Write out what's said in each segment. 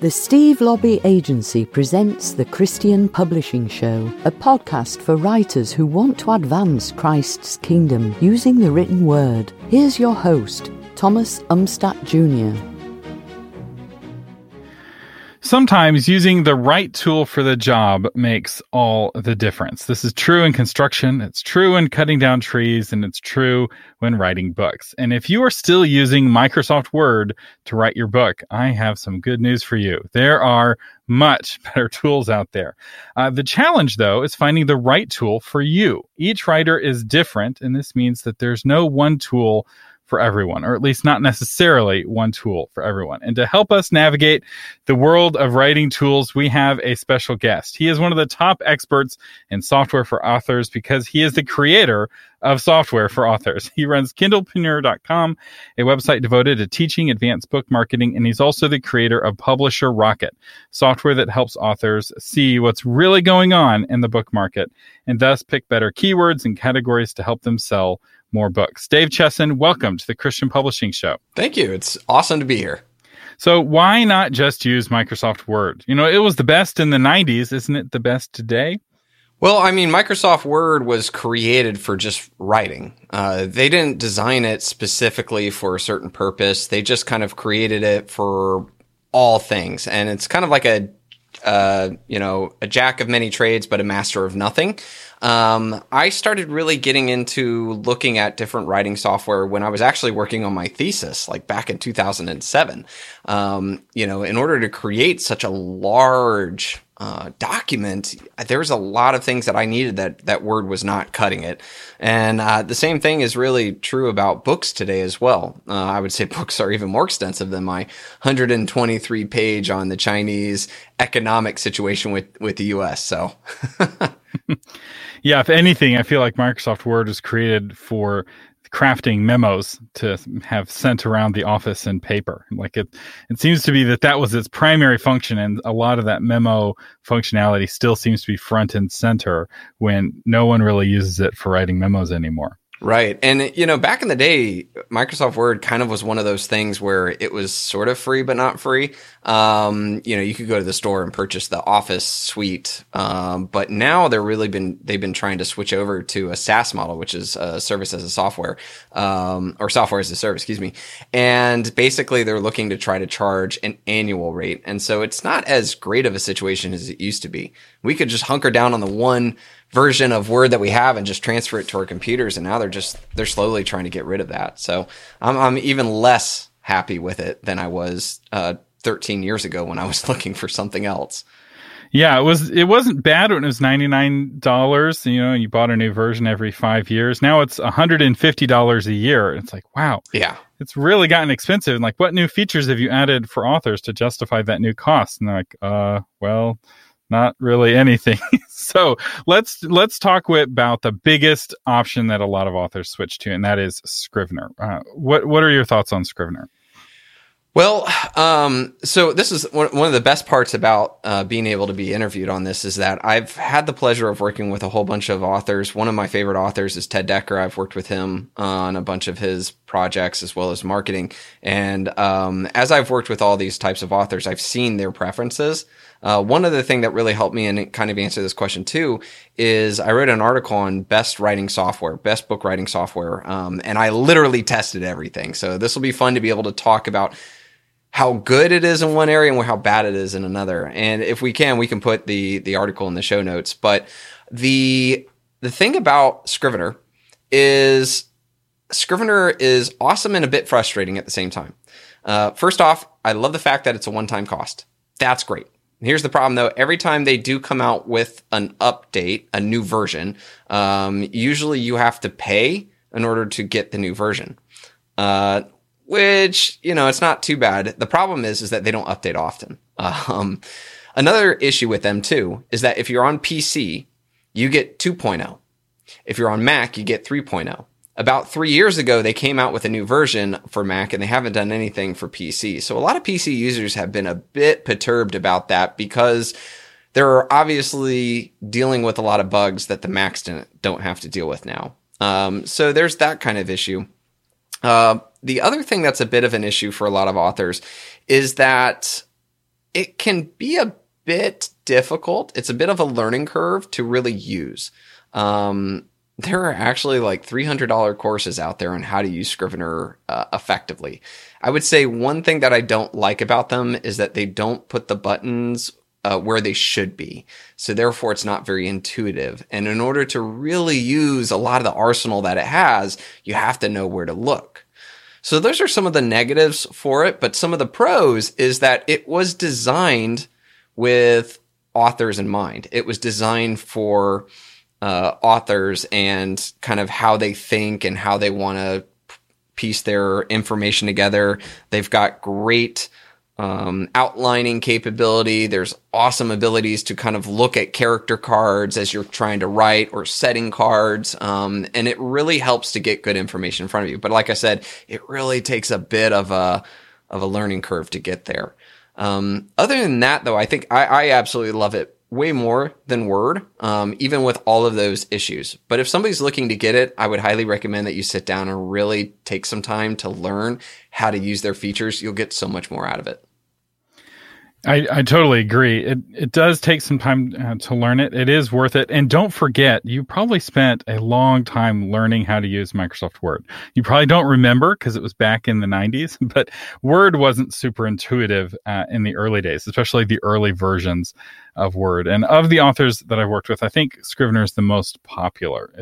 The Steve Lobby Agency presents The Christian Publishing Show, a podcast for writers who want to advance Christ's kingdom using the written word. Here's your host, Thomas Umstadt, Jr. Sometimes using the right tool for the job makes all the difference. This is true in construction, it's true in cutting down trees, and it's true when writing books. And if you are still using Microsoft Word to write your book, I have some good news for you. There are much better tools out there. The challenge, though, is finding the right tool for you. Each writer is different, and this means that there's no one tool for everyone, or at least not necessarily one tool for everyone. And to help us navigate the world of writing tools, we have a special guest. He is one of the top experts in software for authors because he is the creator of software for authors. He runs Kindlepreneur.com, a website devoted to teaching advanced book marketing, and he's also the creator of Publisher Rocket, software that helps authors see what's really going on in the book market and thus pick better keywords and categories to help them sell more books. Dave Chesson, welcome to the Christian Publishing Show. Thank you. It's awesome to be here. So why not just use Microsoft Word? You know, it was the best in the 90s. Isn't it the best today? Well, I mean, Microsoft Word was created for just writing. They didn't design it specifically for a certain purpose. They just kind of created it for all things. And it's kind of like a jack of many trades, but a master of nothing. I started really getting into looking at different writing software when I was actually working on my thesis, like back in 2007. In order to create such a large document, there was a lot of things that I needed that Word was not cutting it. And the same thing is really true about books today as well. I would say books are even more extensive than my 123 page on the Chinese economic situation with the US. So yeah, if anything, I feel like Microsoft Word was created for crafting memos to have sent around the office in paper. Like it seems to be that was its primary function, and a lot of that memo functionality still seems to be front and center when no one really uses it for writing memos anymore. Right. And, back in the day, Microsoft Word kind of was one of those things where it was sort of free, but not free. You could go to the store and purchase the Office suite. But now they've been trying to switch over to a SaaS model, which is service as a software, or software as a service, excuse me. And basically they're looking to try to charge an annual rate. And so it's not as great of a situation as it used to be. We could just hunker down on the one version of Word that we have and just transfer it to our computers. And now they're slowly trying to get rid of that. So I'm even less happy with it than I was 13 years ago when I was looking for something else. Yeah, it wasn't bad when it was $99, you bought a new version every 5 years. Now it's $150 a year. It's like, wow. Yeah. It's really gotten expensive. And like, what new features have you added for authors to justify that new cost? And they're like, not really anything. So let's talk about the biggest option that a lot of authors switch to, and that is Scrivener. What are your thoughts on Scrivener? Well, so this is one of the best parts about being able to be interviewed on this is that I've had the pleasure of working with a whole bunch of authors. One of my favorite authors is Ted Dekker. I've worked with him on a bunch of his projects as well as marketing. And as I've worked with all these types of authors, I've seen their preferences. One other thing that really helped me and kind of answer this question too is I wrote an article on best book writing software, and I literally tested everything. So this will be fun to be able to talk about how good it is in one area and how bad it is in another. And if we can put the article in the show notes. But the thing about Scrivener is awesome and a bit frustrating at the same time. First off, I love the fact that it's a one-time cost. That's great. Here's the problem, though. Every time they do come out with an update, a new version, usually you have to pay in order to get the new version, which, it's not too bad. The problem is that they don't update often. Another issue with them, too, is that if you're on PC, you get 2.0. If you're on Mac, you get 3.0. About 3 years ago, they came out with a new version for Mac, and they haven't done anything for PC. So a lot of PC users have been a bit perturbed about that because they're obviously dealing with a lot of bugs that the Macs don't have to deal with now. So there's that kind of issue. The other thing that's a bit of an issue for a lot of authors is that it can be a bit difficult. It's a bit of a learning curve to really use. There are actually like $300 courses out there on how to use Scrivener effectively. I would say one thing that I don't like about them is that they don't put the buttons where they should be. So therefore, it's not very intuitive. And in order to really use a lot of the arsenal that it has, you have to know where to look. So those are some of the negatives for it. But some of the pros is that it was designed with authors in mind. It was designed for authors and kind of how they think and how they want to piece their information together. They've got great outlining capability. There's awesome abilities to kind of look at character cards as you're trying to write, or setting cards. And it really helps to get good information in front of you. But like I said, it really takes a bit of a learning curve to get there. Other than that, though, I think I absolutely love it way more than Word, even with all of those issues. But if somebody's looking to get it, I would highly recommend that you sit down and really take some time to learn how to use their features. You'll get so much more out of it. I totally agree. It does take some time to learn it. It is worth it. And don't forget, you probably spent a long time learning how to use Microsoft Word. You probably don't remember because it was back in the 90s, but Word wasn't super intuitive in the early days, especially the early versions of Word. And of the authors that I've worked with, I think Scrivener is the most popular.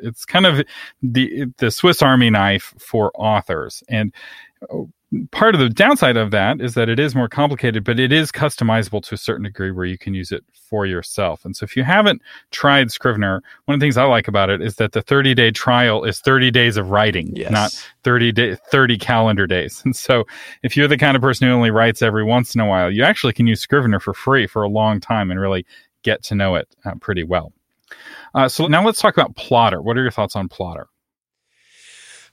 It's kind of the Swiss Army knife for authors. And part of the downside of that is that it is more complicated, but it is customizable to a certain degree where you can use it for yourself. And so if you haven't tried Scrivener, one of the things I like about it is that the 30-day trial is 30 days of writing, not 30 calendar days. And so if you're the kind of person who only writes every once in a while, you actually can use Scrivener for free for a long time and really get to know it pretty well. So now let's talk about Plotter. What are your thoughts on Plotter?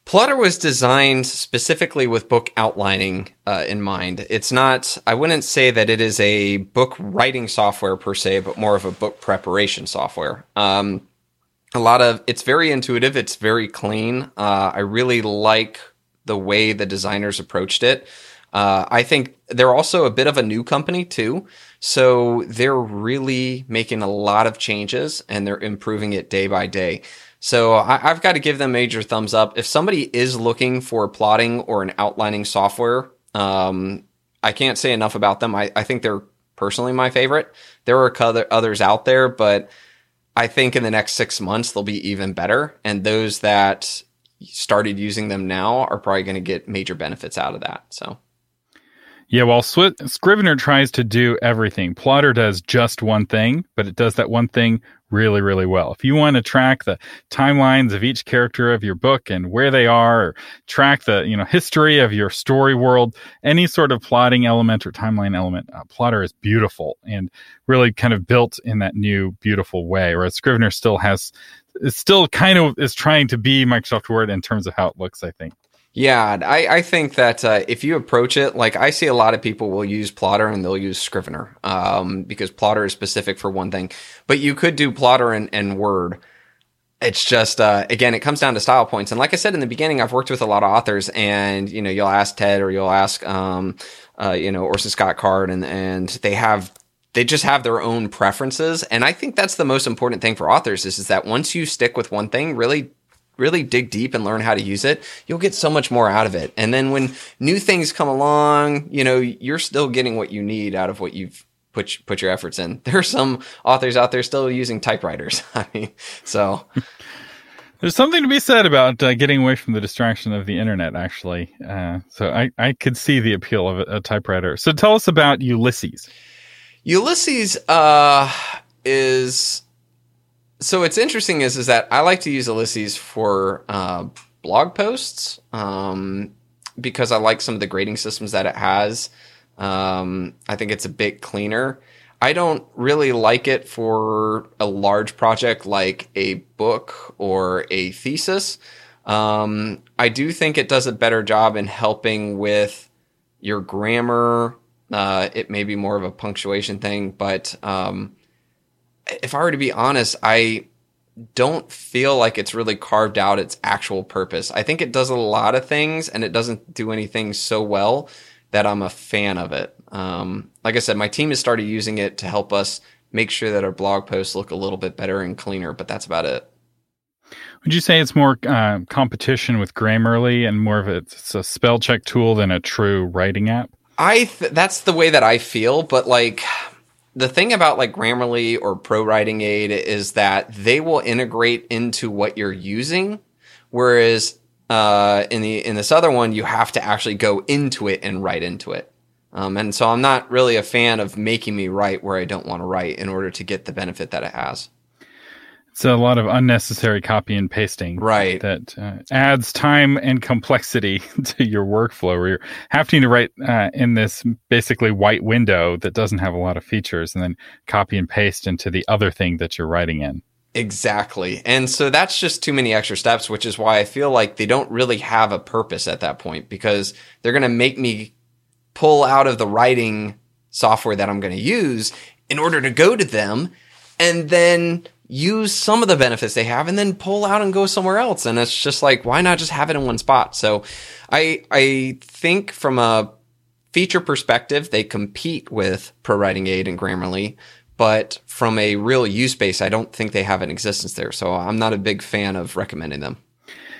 Plotter was designed specifically with book outlining in mind. It's not, I wouldn't say that it is a book writing software per se, but more of a book preparation software. It's very intuitive. It's very clean. I really like the way the designers approached it. I think they're also a bit of a new company too. So they're really making a lot of changes and they're improving it day by day. So I've got to give them major thumbs up. If somebody is looking for plotting or an outlining software, I can't say enough about them. I think they're personally my favorite. There are others out there, but I think in the next 6 months, they'll be even better. And those that started using them now are probably going to get major benefits out of that. So. Yeah, well, Scrivener tries to do everything. Plotter does just one thing, but it does that one thing really, really well. If you want to track the timelines of each character of your book and where they are, or track the history of your story world, any sort of plotting element or timeline element, Plotter is beautiful and really kind of built in that new, beautiful way, whereas Scrivener still kind of is trying to be Microsoft Word in terms of how it looks, I think. Yeah, I think that if you approach it, like I see a lot of people will use Plotter and they'll use Scrivener because Plotter is specific for one thing. But you could do Plotter and Word. It's just, again, it comes down to style points. And like I said in the beginning, I've worked with a lot of authors and, you'll ask Ted or you'll ask, Orson Scott Card and they just have their own preferences. And I think that's the most important thing for authors is that once you stick with one thing, really dig deep and learn how to use it, you'll get so much more out of it. And then when new things come along, you're still getting what you need out of what you've put your efforts in. There are some authors out there still using typewriters. So there's something to be said about getting away from the distraction of the internet, actually. So I could see the appeal of a typewriter. So tell us about Ulysses. Ulysses is... So what's interesting is that I like to use Ulysses for blog posts because I like some of the grading systems that it has. I think it's a bit cleaner. I don't really like it for a large project like a book or a thesis. I do think it does a better job in helping with your grammar. It may be more of a punctuation thing, but... if I were to be honest, I don't feel like it's really carved out its actual purpose. I think it does a lot of things and it doesn't do anything so well that I'm a fan of it. like I said, my team has started using it to help us make sure that our blog posts look a little bit better and cleaner, but that's about it. Would you say it's more competition with Grammarly and more of it's a spell check tool than a true writing app? That's the way that I feel, but like the thing about like Grammarly or ProWritingAid is that they will integrate into what you're using, whereas in this other one you have to actually go into it and write into it. And so I'm not really a fan of making me write where I don't want to write in order to get the benefit that it has. It's a lot of unnecessary copy and pasting, right? That adds time and complexity to your workflow, where you're having to write in this basically white window that doesn't have a lot of features, and then copy and paste into the other thing that you're writing in. Exactly. And so that's just too many extra steps, which is why I feel like they don't really have a purpose at that point, because they're going to make me pull out of the writing software that I'm going to use in order to go to them, and then use some of the benefits they have and then pull out and go somewhere else. And it's just like, why not just have it in one spot? So I think from a feature perspective, they compete with ProWritingAid and Grammarly, but from a real use base, I don't think they have an existence there. So I'm not a big fan of recommending them.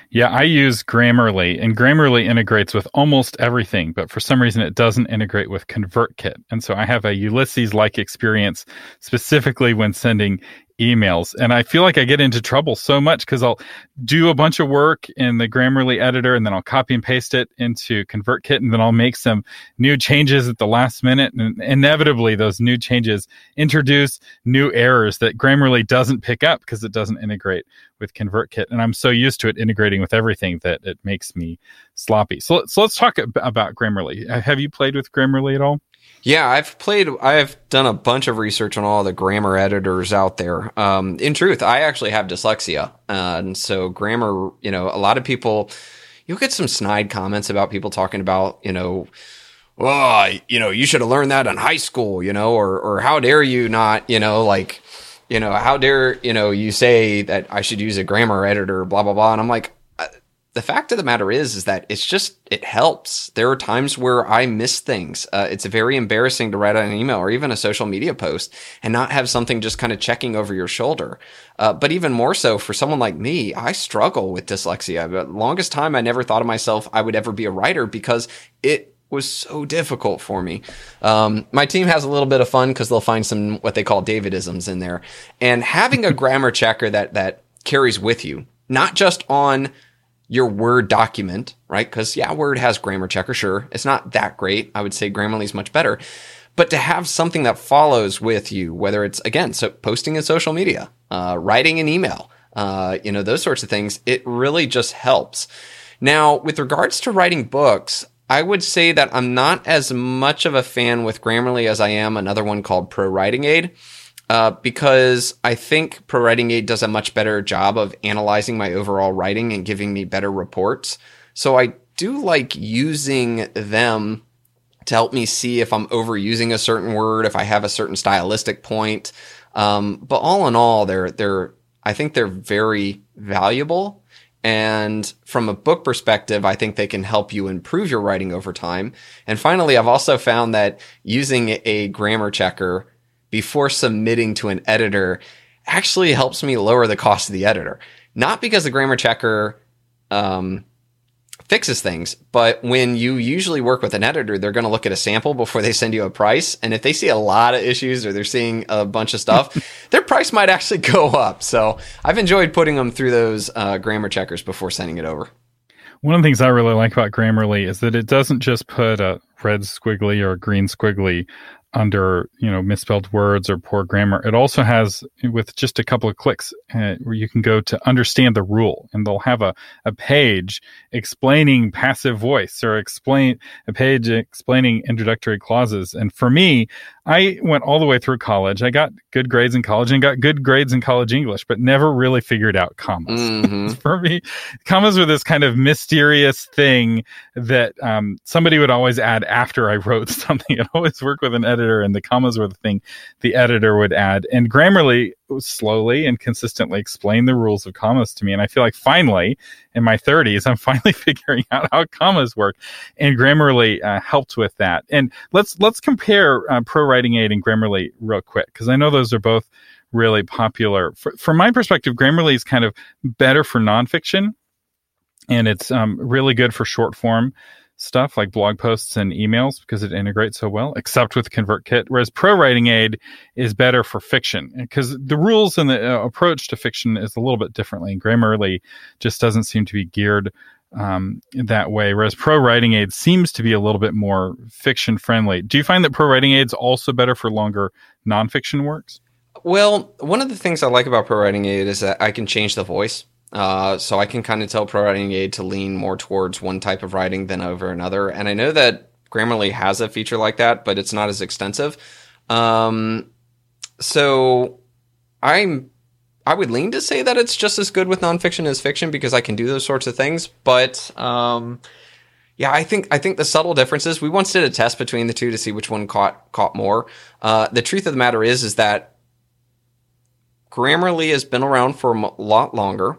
Yeah, I use Grammarly, and Grammarly integrates with almost everything, but for some reason it doesn't integrate with ConvertKit. And so I have a Ulysses-like experience specifically when sending emails. And I feel like I get into trouble so much because I'll do a bunch of work in the Grammarly editor, and then I'll copy and paste it into ConvertKit, and then I'll make some new changes at the last minute. And inevitably, those new changes introduce new errors that Grammarly doesn't pick up because it doesn't integrate with ConvertKit. And I'm so used to it integrating with everything that it makes me sloppy. So let's talk about Grammarly. Have you played with Grammarly at all? Yeah, I've done a bunch of research on all the grammar editors out there. In truth, I actually have dyslexia. And so grammar, you know, a lot of people, you'll get some snide comments about people talking about, you know, oh, you know, you should have learned that in high school, you know, or how dare you not, you know, like, you know, how dare, you know, you say that I should use a grammar editor, blah, blah, blah. And I'm like, the fact of the matter is that it's just, it helps. There are times where I miss things. It's very embarrassing to write an email or even a social media post and not have something just kind of checking over your shoulder. But even more so for someone like me, I struggle with dyslexia. The longest time I never thought of myself I would ever be a writer because it was so difficult for me. My team has a little bit of fun because they'll find some what they call Davidisms in there. And having a grammar checker that carries with you, not just on your Word document, right? Because yeah, Word has grammar checker, sure. It's not that great. I would say Grammarly is much better. But to have something that follows with you, whether it's, again, so posting in social media, writing an email, you know, those sorts of things, it really just helps. Now, with regards to writing books, I would say that I'm not as much of a fan with Grammarly as I am another one called ProWritingAid. Because I think ProWritingAid does a much better job of analyzing my overall writing and giving me better reports. So I do like using them to help me see if I'm overusing a certain word, if I have a certain stylistic point. But all in all, I think they're very valuable. And from a book perspective, I think they can help you improve your writing over time. And finally, I've also found that using a grammar checker before submitting to an editor actually helps me lower the cost of the editor. Not because the grammar checker fixes things, but when you usually work with an editor, they're going to look at a sample before they send you a price. And if they see a lot of issues or they're seeing a bunch of stuff, their price might actually go up. So I've enjoyed putting them through those grammar checkers before sending it over. One of the things I really like about Grammarly is that it doesn't just put a red squiggly or a green squiggly under, you know, misspelled words or poor grammar. It also has, with just a couple of clicks, where you can go to understand the rule, and they'll have a page explaining passive voice or explaining introductory clauses. And for me, I went all the way through college. I got good grades in college and got good grades in college English, but never really figured out commas. Mm-hmm. For me, commas were this kind of mysterious thing that somebody would always add after I wrote something. I'd always work with an editor, and the commas were the thing the editor would add. And Grammarly slowly and consistently explain the rules of commas to me. And I feel like finally, in my 30s, I'm finally figuring out how commas work. And Grammarly helped with that. And let's compare ProWritingAid and Grammarly real quick, because I know those are both really popular. From my perspective, Grammarly is kind of better for nonfiction, and it's really good for short form stuff like blog posts and emails because it integrates so well, except with ConvertKit. Whereas ProWritingAid is better for fiction because the rules and the approach to fiction is a little bit differently. And Grammarly just doesn't seem to be geared that way. Whereas ProWritingAid seems to be a little bit more fiction friendly. Do you find that ProWritingAid is also better for longer nonfiction works? Well, one of the things I like about ProWritingAid is that I can change the voice. So I can kind of tell ProWritingAid to lean more towards one type of writing than over another. And I know that Grammarly has a feature like that, but it's not as extensive. So I would lean to say that it's just as good with nonfiction as fiction because I can do those sorts of things. But I think the subtle differences, we once did a test between the two to see which one caught more. The truth of the matter is that Grammarly has been around for a lot longer.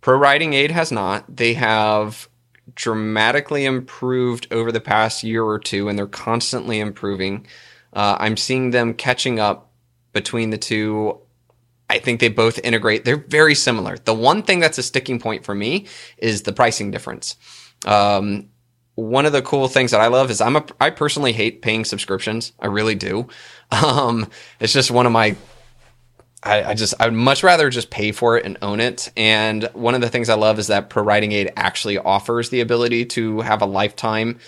ProWritingAid has not. They have dramatically improved over the past year or two, and they're constantly improving. I'm seeing them catching up between the two. I think they both integrate. They're very similar. The one thing that's a sticking point for me is the pricing difference. One of the cool things that I love is I personally hate paying subscriptions. I really do. It's just one of my... I would much rather just pay for it and own it. And one of the things I love is that ProWritingAid actually offers the ability to have a lifetime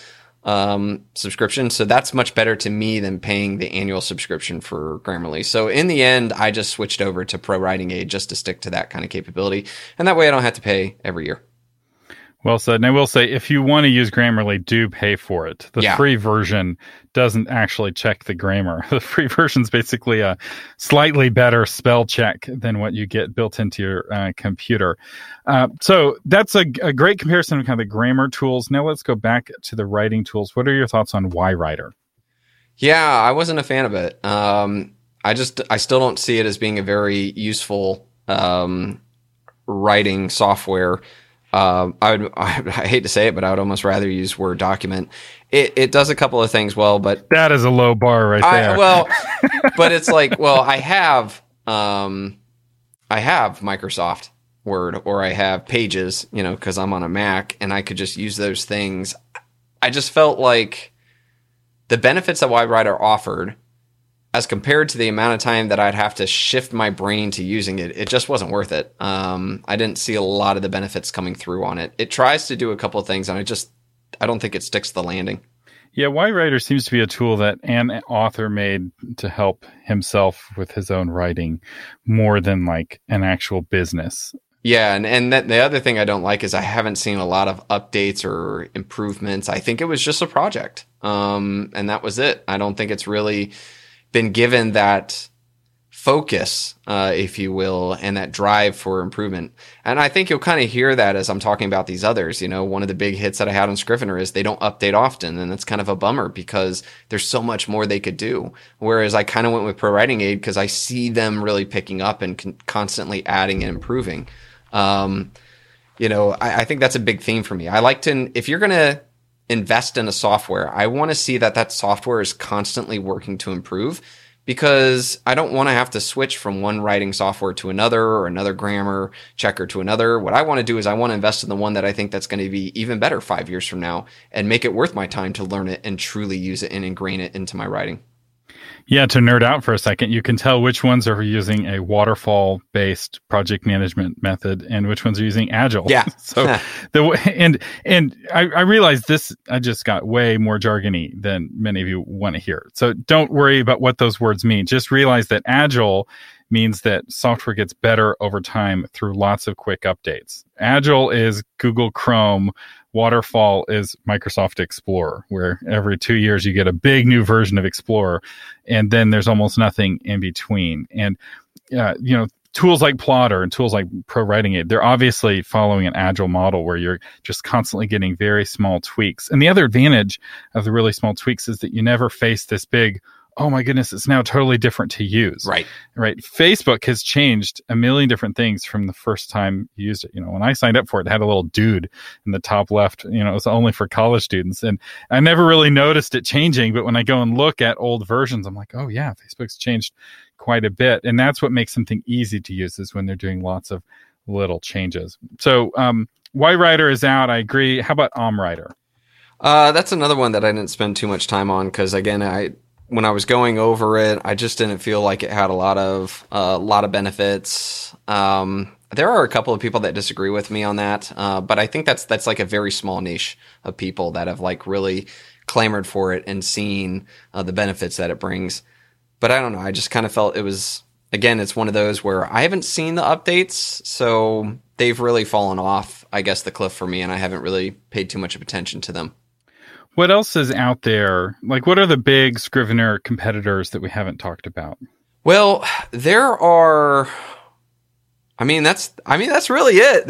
subscription. So that's much better to me than paying the annual subscription for Grammarly. So in the end, I just switched over to ProWritingAid just to stick to that kind of capability. And that way I don't have to pay every year. Well said. And I will say, if you want to use Grammarly, do pay for it. The free version doesn't actually check the grammar. The free version is basically a slightly better spell check than what you get built into your computer. So that's a great comparison of kind of the grammar tools. Now let's go back to the writing tools. What are your thoughts on yWriter? Yeah, I wasn't a fan of it. I still don't see it as being a very useful writing software. I hate to say it, but I would almost rather use Word document. It does a couple of things well, but that is a low bar right there. Well, but it's like, well, I have Microsoft Word or I have Pages, you know, cause I'm on a Mac and I could just use those things. I just felt like the benefits that yWriter offered as compared to the amount of time that I'd have to shift my brain to using it, it just wasn't worth it. I didn't see a lot of the benefits coming through on it. It tries to do a couple of things, and I don't think it sticks to the landing. Yeah, yWriter seems to be a tool that an author made to help himself with his own writing more than like an actual business. Yeah, and the other thing I don't like is I haven't seen a lot of updates or improvements. I think it was just a project, and that was it. I don't think it's really... been given that focus, if you will, and that drive for improvement. And I think you'll kind of hear that as I'm talking about these others. You know, one of the big hits that I had on Scrivener is they don't update often, and that's kind of a bummer because there's so much more they could do. Whereas I kind of went with ProWritingAid because I see them really picking up and constantly adding and improving. I think that's a big theme for me. I like to, if you're going to invest in a software, I want to see that software is constantly working to improve because I don't want to have to switch from one writing software to another or another grammar checker to another. What I want to do is I want to invest in the one that I think that's going to be even better 5 years from now and make it worth my time to learn it and truly use it and ingrain it into my writing. Yeah, to nerd out for a second, you can tell which ones are using a waterfall-based project management method and which ones are using Agile. Yeah. So I realized this, I just got way more jargony than many of you want to hear. So don't worry about what those words mean. Just realize that Agile means that software gets better over time through lots of quick updates. Agile is Google Chrome. Waterfall is Microsoft Explorer, where every 2 years you get a big new version of Explorer, and then there's almost nothing in between. And, tools like Plotter and tools like ProWritingAid, they're obviously following an agile model where you're just constantly getting very small tweaks. And the other advantage of the really small tweaks is that you never face this big oh my goodness, it's now totally different to use. Right. Facebook has changed a million different things from the first time you used it. You know, when I signed up for it, it had a little dude in the top left. You know, it was only for college students. And I never really noticed it changing. But when I go and look at old versions, I'm like, oh yeah, Facebook's changed quite a bit. And that's what makes something easy to use, is when they're doing lots of little changes. So yWriter is out. I agree. How about OmWriter? That's another one that I didn't spend too much time on because, again, when I was going over it, I just didn't feel like it had a lot of benefits. There are a couple of people that disagree with me on that, but I think that's like a very small niche of people that have like really clamored for it and seen the benefits that it brings. But I don't know. I just kind of felt it was, again, it's one of those where I haven't seen the updates, so they've really fallen off, I guess, the cliff for me, and I haven't really paid too much of attention to them. What else is out there? Like, what are the big Scrivener competitors that we haven't talked about? Well, there are. I mean that's really it.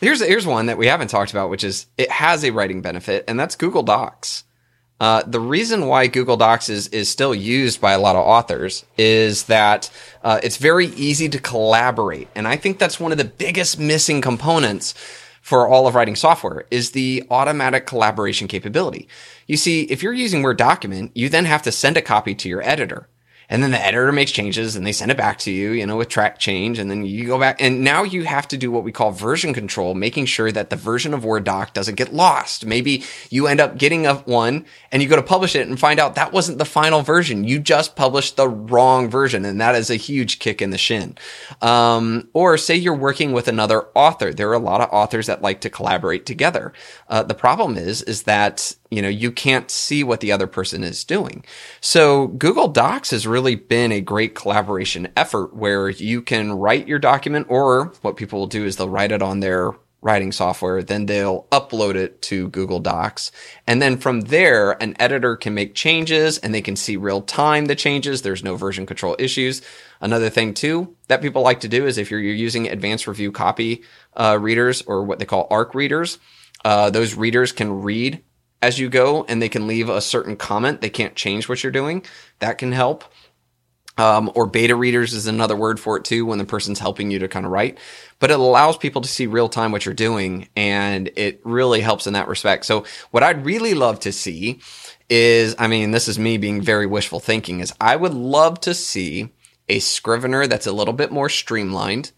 Here's one that we haven't talked about, which is it has a writing benefit, and that's Google Docs. The reason why Google Docs is still used by a lot of authors is that it's very easy to collaborate, and I think that's one of the biggest missing components for all of writing software is the automatic collaboration capability. You see, if you're using Word document, you then have to send a copy to your editor, and then the editor makes changes and they send it back to you, you know, with track change. And then you go back, and now you have to do what we call version control, making sure that the version of Word doc doesn't get lost. Maybe you end up getting one and you go to publish it and find out that wasn't the final version. You just published the wrong version. And that is a huge kick in the shin. Or say you're working with another author. There are a lot of authors that like to collaborate together. The problem is that, you know, you can't see what the other person is doing. So Google Docs has really been a great collaboration effort where you can write your document, or what people will do is they'll write it on their writing software, then they'll upload it to Google Docs. And then from there, an editor can make changes and they can see real time the changes. There's no version control issues. Another thing too that people like to do is if you're using advanced review copy readers, or what they call ARC readers, those readers can read as you go, and they can leave a certain comment. They can't change what you're doing. That can help. Or beta readers is another word for it too, when the person's helping you to kind of write. But it allows people to see real time what you're doing, and it really helps in that respect. So what I'd really love to see is, I mean, this is me being very wishful thinking, is I would love to see a Scrivener that's a little bit more streamlined,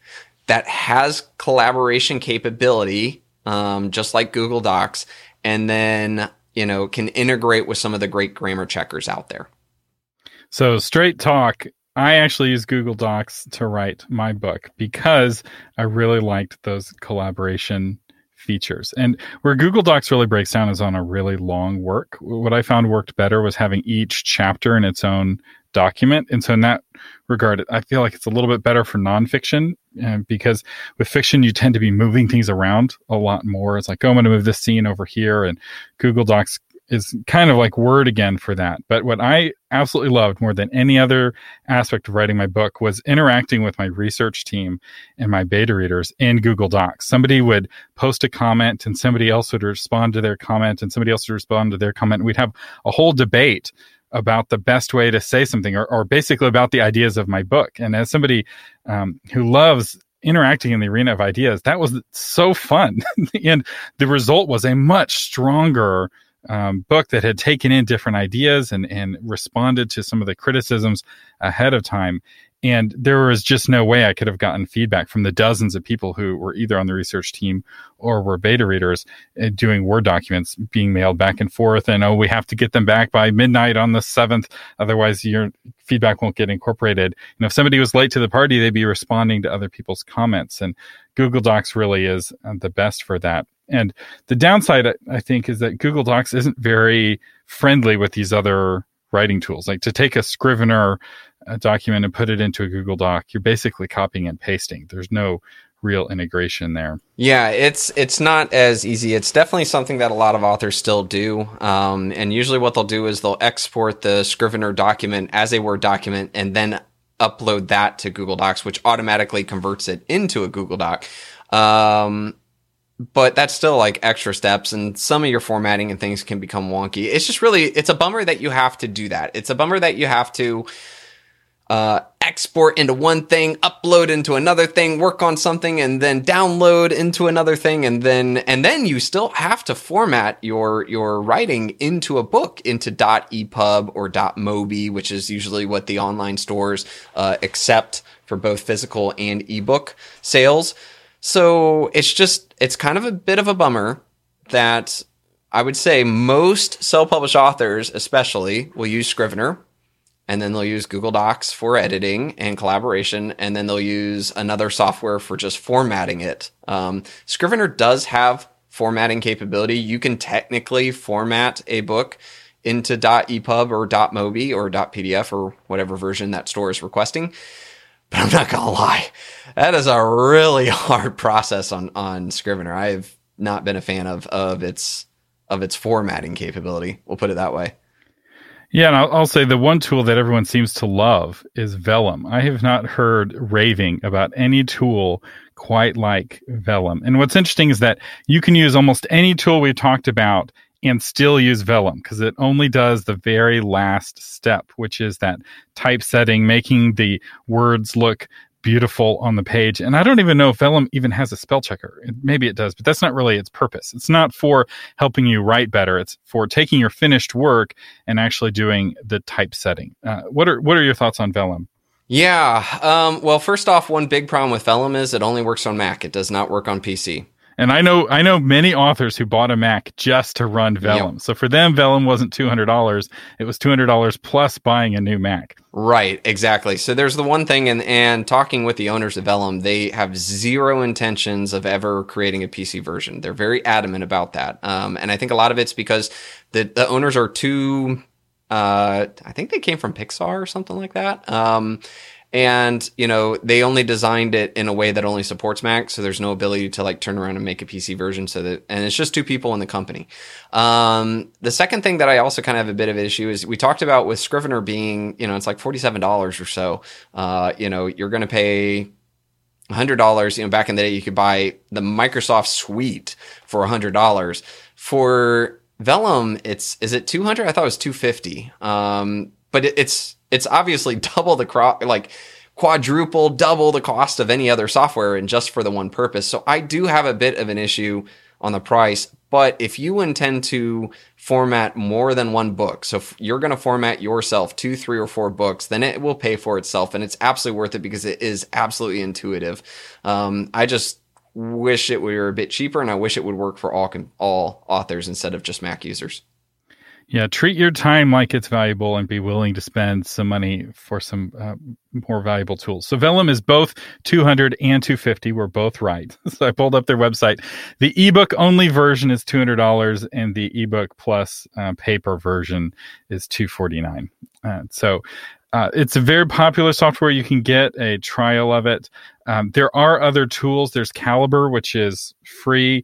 that has collaboration capability, just like Google Docs, and then, you know, can integrate with some of the great grammar checkers out there. So straight talk, I actually use Google Docs to write my book because I really liked those collaboration features. And where Google Docs really breaks down is on a really long work. What I found worked better was having each chapter in its own document. And so in that regard, I feel like it's a little bit better for nonfiction, because with fiction, you tend to be moving things around a lot more. It's like, oh, I'm going to move this scene over here. And Google Docs is kind of like Word again for that. But what I absolutely loved more than any other aspect of writing my book was interacting with my research team and my beta readers in Google Docs. Somebody would post a comment and somebody else would respond to their comment and somebody else would respond to their comment. We'd have a whole debate about the best way to say something, or basically about the ideas of my book. And as somebody who loves interacting in the arena of ideas, that was so fun. And the result was a much stronger book that had taken in different ideas and responded to some of the criticisms ahead of time. And there was just no way I could have gotten feedback from the dozens of people who were either on the research team or were beta readers doing Word documents being mailed back and forth. And, oh, we have to get them back by midnight on the 7th. Otherwise, your feedback won't get incorporated. And if somebody was late to the party, they'd be responding to other people's comments. And Google Docs really is the best for that. And the downside, I think, is that Google Docs isn't very friendly with these other writing tools. Like to take a Scrivener document and put it into a Google Doc, you're basically copying and pasting. There's no real integration there. Yeah, it's not as easy. It's definitely something that a lot of authors still do. And usually what they'll do is they'll export the Scrivener document as a Word document and then upload that to Google Docs, which automatically converts it into a Google Doc. But that's still like extra steps, and some of your formatting and things can become wonky. It's just really, it's a bummer that you have to do that. It's a bummer that you have to export into one thing, upload into another thing, work on something, and then download into another thing. And then you still have to format your writing into a book, into .epub or .mobi, which is usually what the online stores accept for both physical and ebook sales. So it's kind of a bit of a bummer that I would say most self-published authors especially will use Scrivener, and then they'll use Google Docs for editing and collaboration, and then they'll use another software for just formatting it. Scrivener does have formatting capability. You can technically format a book into .epub or .mobi or .pdf or whatever version that store is requesting. But I'm not going to lie, that is a really hard process on Scrivener. I have not been a fan of its formatting capability. We'll put it that way. Yeah, and I'll say the one tool that everyone seems to love is Vellum. I have not heard raving about any tool quite like Vellum. And what's interesting is that you can use almost any tool we've talked about and still use Vellum, because it only does the very last step, which is that typesetting, making the words look beautiful on the page. And I don't even know if Vellum even has a spell checker. Maybe it does, but that's not really its purpose. It's not for helping you write better. It's for taking your finished work and actually doing the typesetting. What are your thoughts on Vellum? Yeah. Well, first off, one big problem with Vellum is it only works on Mac. It does not work on PC. And I know many authors who bought a Mac just to run Vellum. Yep. So for them, Vellum wasn't $200. It was $200 plus buying a new Mac. Right, exactly. So there's the one thing, and talking with the owners of Vellum, they have zero intentions of ever creating a PC version. They're very adamant about that. And I think a lot of it's because the owners are too, I think they came from Pixar or something like that. And, you know, they only designed it in a way that only supports Mac. So there's no ability to like turn around and make a PC version. And it's just two people in the company. The second thing that I also kind of have a bit of an issue is we talked about with Scrivener being, you know, it's like $47 or so. You know, you're going to pay $100. You know, back in the day, you could buy the Microsoft suite for $100. For Vellum, is it 200? I thought it was 250. But it's obviously double the quadruple double the cost of any other software, and just for the one purpose. So I do have a bit of an issue on the price, but if you intend to format more than one book, so if you're going to format yourself 2, 3, or 4 books, then it will pay for itself, and it's absolutely worth it because it is absolutely intuitive. I just wish it were a bit cheaper, and I wish it would work for all authors instead of just Mac users. Yeah, treat your time like it's valuable and be willing to spend some money for some more valuable tools. So Vellum is both $200 and $250. We're both right. So I pulled up their website. The ebook only version is $200, and the ebook plus paper version is $249. It's a very popular software. You can get a trial of it. There are other tools. There's Calibre, which is free.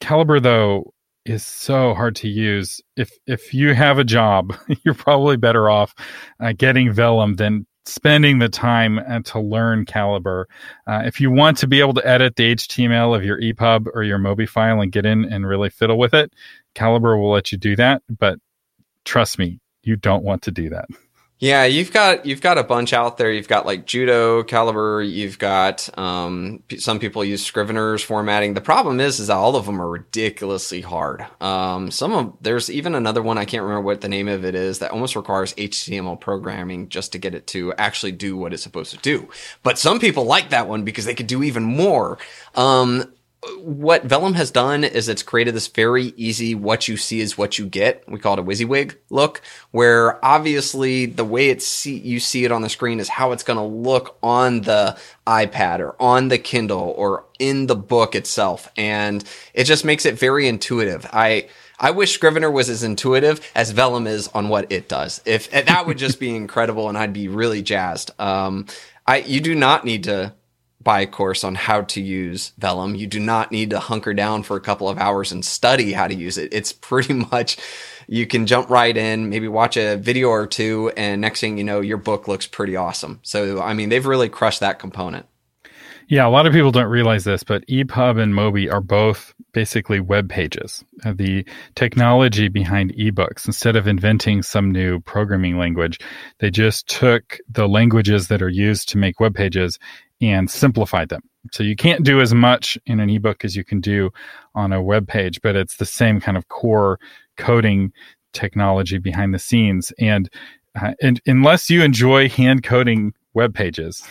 Calibre, though, is so hard to use. If you have a job, you're probably better off getting Vellum than spending the time to learn Calibre. If you want to be able to edit the HTML of your EPUB or your Mobi file and get in and really fiddle with it, Calibre will let you do that. But trust me, you don't want to do that. Yeah, you've got a bunch out there. You've got like Judo, Calibre. You've got some people use Scrivener's formatting. The problem is that all of them are ridiculously hard. There's even another one, I can't remember what the name of it is, that almost requires HTML programming just to get it to actually do what it's supposed to do. But some people like that one because they could do even more. What Vellum has done is it's created this very easy, what you see is what you get. We call it a WYSIWYG look, where obviously the way you see it on the screen is how it's going to look on the iPad or on the Kindle or in the book itself. And it just makes it very intuitive. I wish Scrivener was as intuitive as Vellum is on what it does. That would just be incredible, and I'd be really jazzed. You do not need to buy a course on how to use Vellum. You do not need to hunker down for a couple of hours and study how to use it. It's pretty much, you can jump right in, maybe watch a video or two, and next thing you know, your book looks pretty awesome. So, I mean, they've really crushed that component. Yeah, a lot of people don't realize this, but EPUB and Mobi are both basically web pages. The technology behind ebooks, instead of inventing some new programming language, they just took the languages that are used to make web pages and simplified them. So you can't do as much in an ebook as you can do on a web page, but it's the same kind of core coding technology behind the scenes. And unless you enjoy hand coding web pages,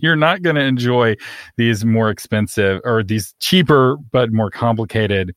you're not going to enjoy these more expensive or these cheaper but more complicated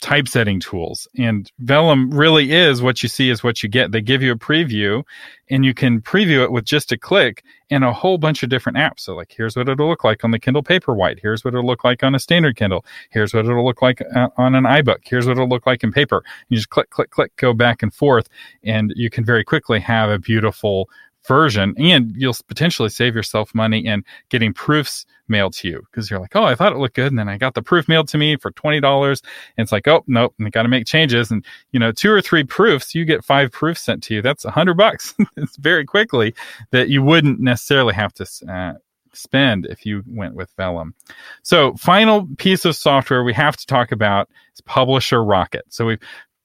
typesetting tools. And Vellum really is what you see is what you get. They give you a preview, and you can preview it with just a click and a whole bunch of different apps. So like, here's what it'll look like on the Kindle Paperwhite. Here's what it'll look like on a standard Kindle. Here's what it'll look like on an iBook. Here's what it'll look like in paper. You just click, click, click, go back and forth, and you can very quickly have a beautiful version, and you'll potentially save yourself money in getting proofs mailed to you, because you're like, oh, I thought it looked good, and then I got the proof mailed to me for $20, and it's like, oh, nope, and I got to make changes. And you know, 2 or 3 proofs, you get 5 proofs sent to you. That's $100. It's very quickly that you wouldn't necessarily have to spend if you went with Vellum. So, final piece of software we have to talk about is Publisher Rocket. So we've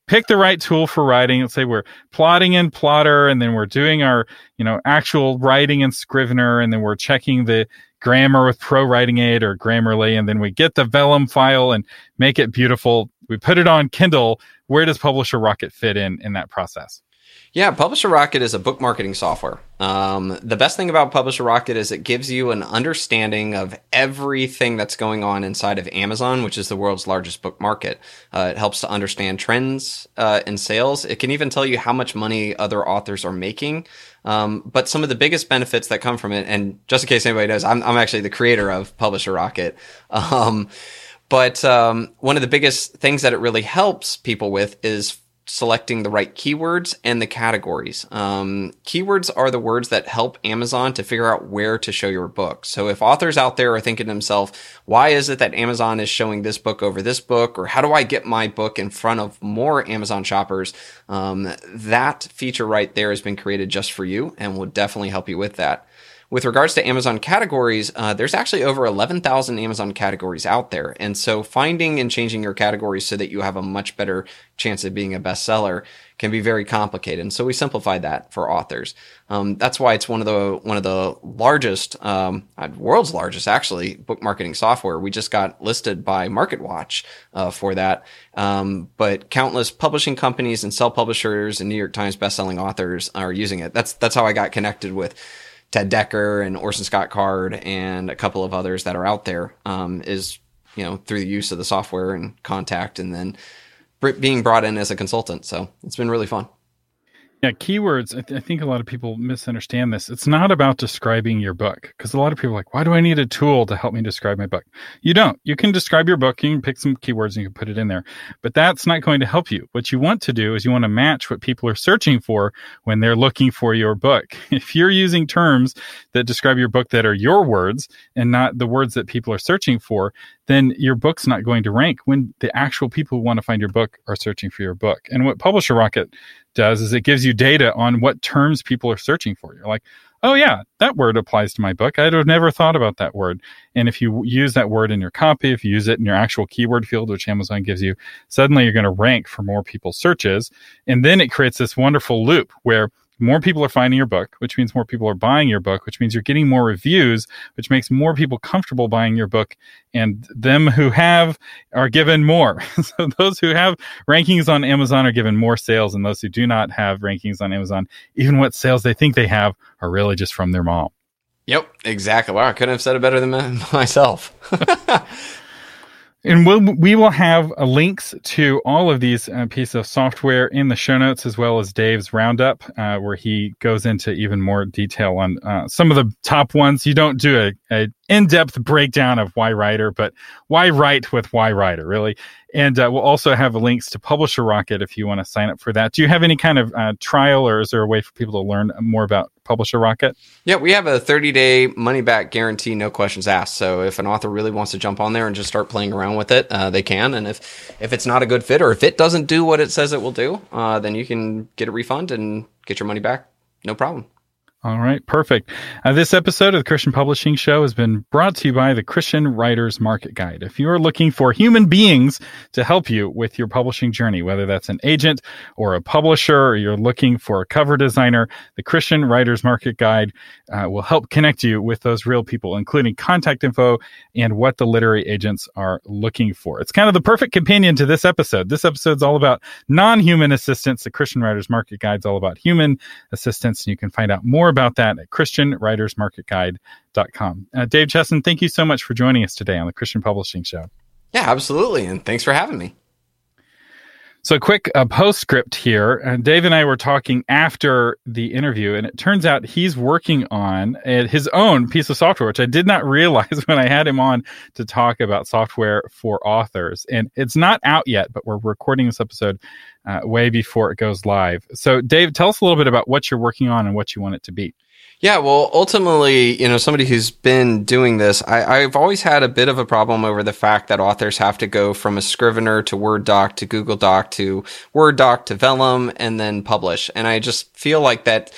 pick the right tool for writing. Let's say we're plotting in Plotter, and then we're doing our, actual writing in Scrivener, and then we're checking the grammar with ProWritingAid or Grammarly, and then we get the Vellum file and make it beautiful. We put it on Kindle. Where does Publisher Rocket fit in that process? Yeah, Publisher Rocket is a book marketing software. The best thing about Publisher Rocket is it gives you an understanding of everything that's going on inside of Amazon, which is the world's largest book market. It helps to understand trends in sales. It can even tell you how much money other authors are making. But some of the biggest benefits that come from it, and just in case anybody knows, I'm actually the creator of Publisher Rocket. But one of the biggest things that it really helps people with is selecting the right keywords and the categories. Keywords are the words that help Amazon to figure out where to show your book. So if authors out there are thinking to themselves, why is it that Amazon is showing this book over this book? Or how do I get my book in front of more Amazon shoppers? That feature right there has been created just for you and will definitely help you with that. With regards to Amazon categories, there's actually over 11,000 Amazon categories out there. And so finding and changing your categories so that you have a much better chance of being a bestseller can be very complicated. And so we simplified that for authors. That's why it's one of the largest, world's largest actually, book marketing software. We just got listed by MarketWatch for that. But countless publishing companies and self-publishers and New York Times bestselling authors are using it. That's how I got connected with Ted Dekker and Orson Scott Card and a couple of others that are out there, is through the use of the software and contact, and then being brought in as a consultant. So it's been really fun. Yeah, keywords. I think a lot of people misunderstand this. It's not about describing your book, because a lot of people are like, why do I need a tool to help me describe my book? You don't. You can describe your book. You can pick some keywords and you can put it in there, but that's not going to help you. What you want to do is you want to match what people are searching for when they're looking for your book. If you're using terms that describe your book that are your words and not the words that people are searching for, then your book's not going to rank when the actual people who want to find your book are searching for your book. And what Publisher Rocket does is it gives you data on what terms people are searching for. You're like, oh yeah, that word applies to my book. I'd have never thought about that word. And if you use that word in your copy, if you use it in your actual keyword field, which Amazon gives you, suddenly you're going to rank for more people's searches. And then it creates this wonderful loop where more people are finding your book, which means more people are buying your book, which means you're getting more reviews, which makes more people comfortable buying your book. And them who have are given more. So those who have rankings on Amazon are given more sales. And those who do not have rankings on Amazon, even what sales they think they have, are really just from their mom. Yep, exactly. Wow, I couldn't have said it better than myself. And we will have links to all of these pieces of software in the show notes, as well as Dave's roundup, where he goes into even more detail on some of the top ones. You don't do a in-depth breakdown of yWriter, but why write with yWriter, really? And we'll also have links to Publisher Rocket if you want to sign up for that. Do you have any kind of trial, or is there a way for people to learn more about Publisher Rocket? Yeah, we have a 30-day money-back guarantee, no questions asked. So if an author really wants to jump on there and just start playing around with it, they can. And if it's not a good fit, or if it doesn't do what it says it will do, then you can get a refund and get your money back. No problem. All right, perfect. This episode of the Christian Publishing Show has been brought to you by the Christian Writers Market Guide. If you are looking for human beings to help you with your publishing journey, whether that's an agent or a publisher, or you're looking for a cover designer, the Christian Writers Market Guide will help connect you with those real people, including contact info and what the literary agents are looking for. It's kind of the perfect companion to this episode. This episode's all about non-human assistance. The Christian Writers Market Guide's all about human assistance, and you can find out more about that at ChristianWritersMarketGuide.com. Dave Chesson, thank you so much for joining us today on the Christian Publishing Show. Yeah, absolutely. And thanks for having me. So quick postscript here. Dave and I were talking after the interview, and it turns out he's working on his own piece of software, which I did not realize when I had him on to talk about software for authors. And it's not out yet, but we're recording this episode way before it goes live. So Dave, tell us a little bit about what you're working on and what you want it to be. Yeah, well, ultimately, somebody who's been doing this, I've always had a bit of a problem over the fact that authors have to go from a Scrivener to Word Doc to Google Doc to Word Doc to Vellum and then publish. And I just feel like that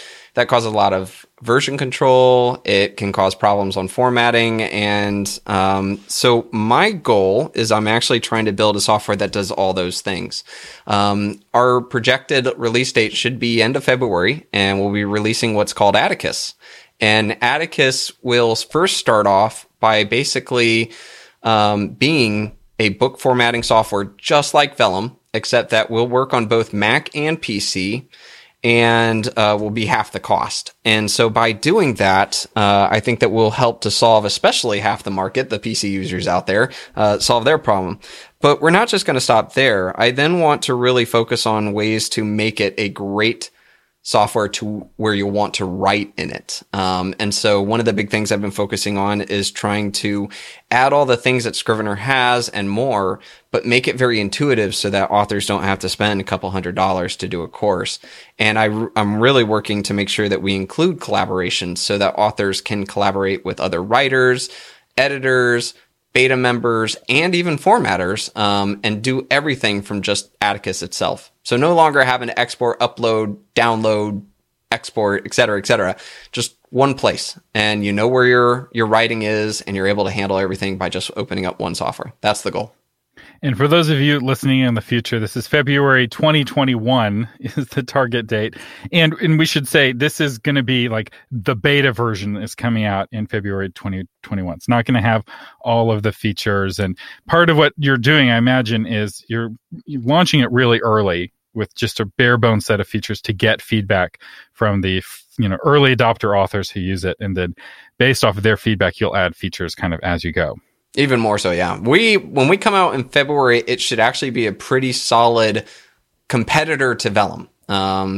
causes a lot of version control. It can cause problems on formatting. And so my goal is I'm actually trying to build a software that does all those things. Our projected release date should be end of February, and we'll be releasing what's called Atticus. And Atticus will first start off by basically being a book formatting software just like Vellum, except that we'll work on both Mac and PC, and will be half the cost. And so by doing that, I think that will help to solve especially half the market, the PC users out there, solve their problem. But we're not just going to stop there. I then want to really focus on ways to make it a great software to where you want to write in it. And so one of the big things I've been focusing on is trying to add all the things that Scrivener has and more, but make it very intuitive so that authors don't have to spend $200 to do a course. And I'm really working to make sure that we include collaboration so that authors can collaborate with other writers, editors, beta members, and even formatters, and do everything from just Atticus itself. So no longer having to export, upload, download, export, et cetera, just one place. And you know where your writing is, and you're able to handle everything by just opening up one software. That's the goal. And for those of you listening in the future, this is February 2021 is the target date. And we should say this is going to be like the beta version is coming out in February 2021. It's not going to have all of the features. And part of what you're doing, I imagine, is you're launching it really early with just a bare bones set of features to get feedback from the early adopter authors who use it. And then based off of their feedback, you'll add features kind of as you go. Even more so, yeah. When we come out in February, it should actually be a pretty solid competitor to Vellum.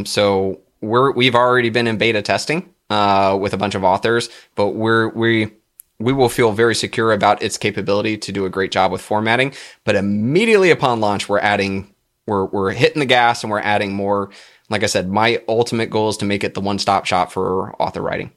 So we've already been in beta testing with a bunch of authors, but we will feel very secure about its capability to do a great job with formatting. But immediately upon launch, we're hitting the gas and we're adding more. Like I said, my ultimate goal is to make it the one-stop shop for author writing.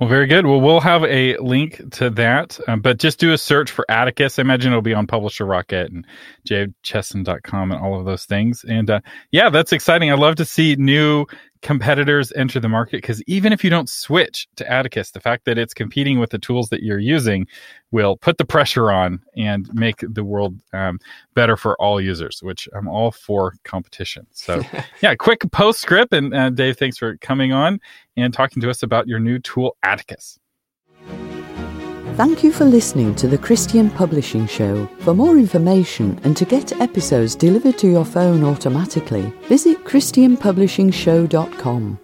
Well, very good. Well, we'll have a link to that, but just do a search for Atticus. I imagine it'll be on Publisher Rocket and jchesson.com and all of those things. And yeah, that's exciting. I love to see new competitors enter the market, because even if you don't switch to Atticus, the fact that it's competing with the tools that you're using will put the pressure on and make the world better for all users, which I'm all for competition. So yeah, quick postscript. And Dave, thanks for coming on and talking to us about your new tool, Atticus. Thank you for listening to the Christian Publishing Show. For more information and to get episodes delivered to your phone automatically, visit christianpublishingshow.com.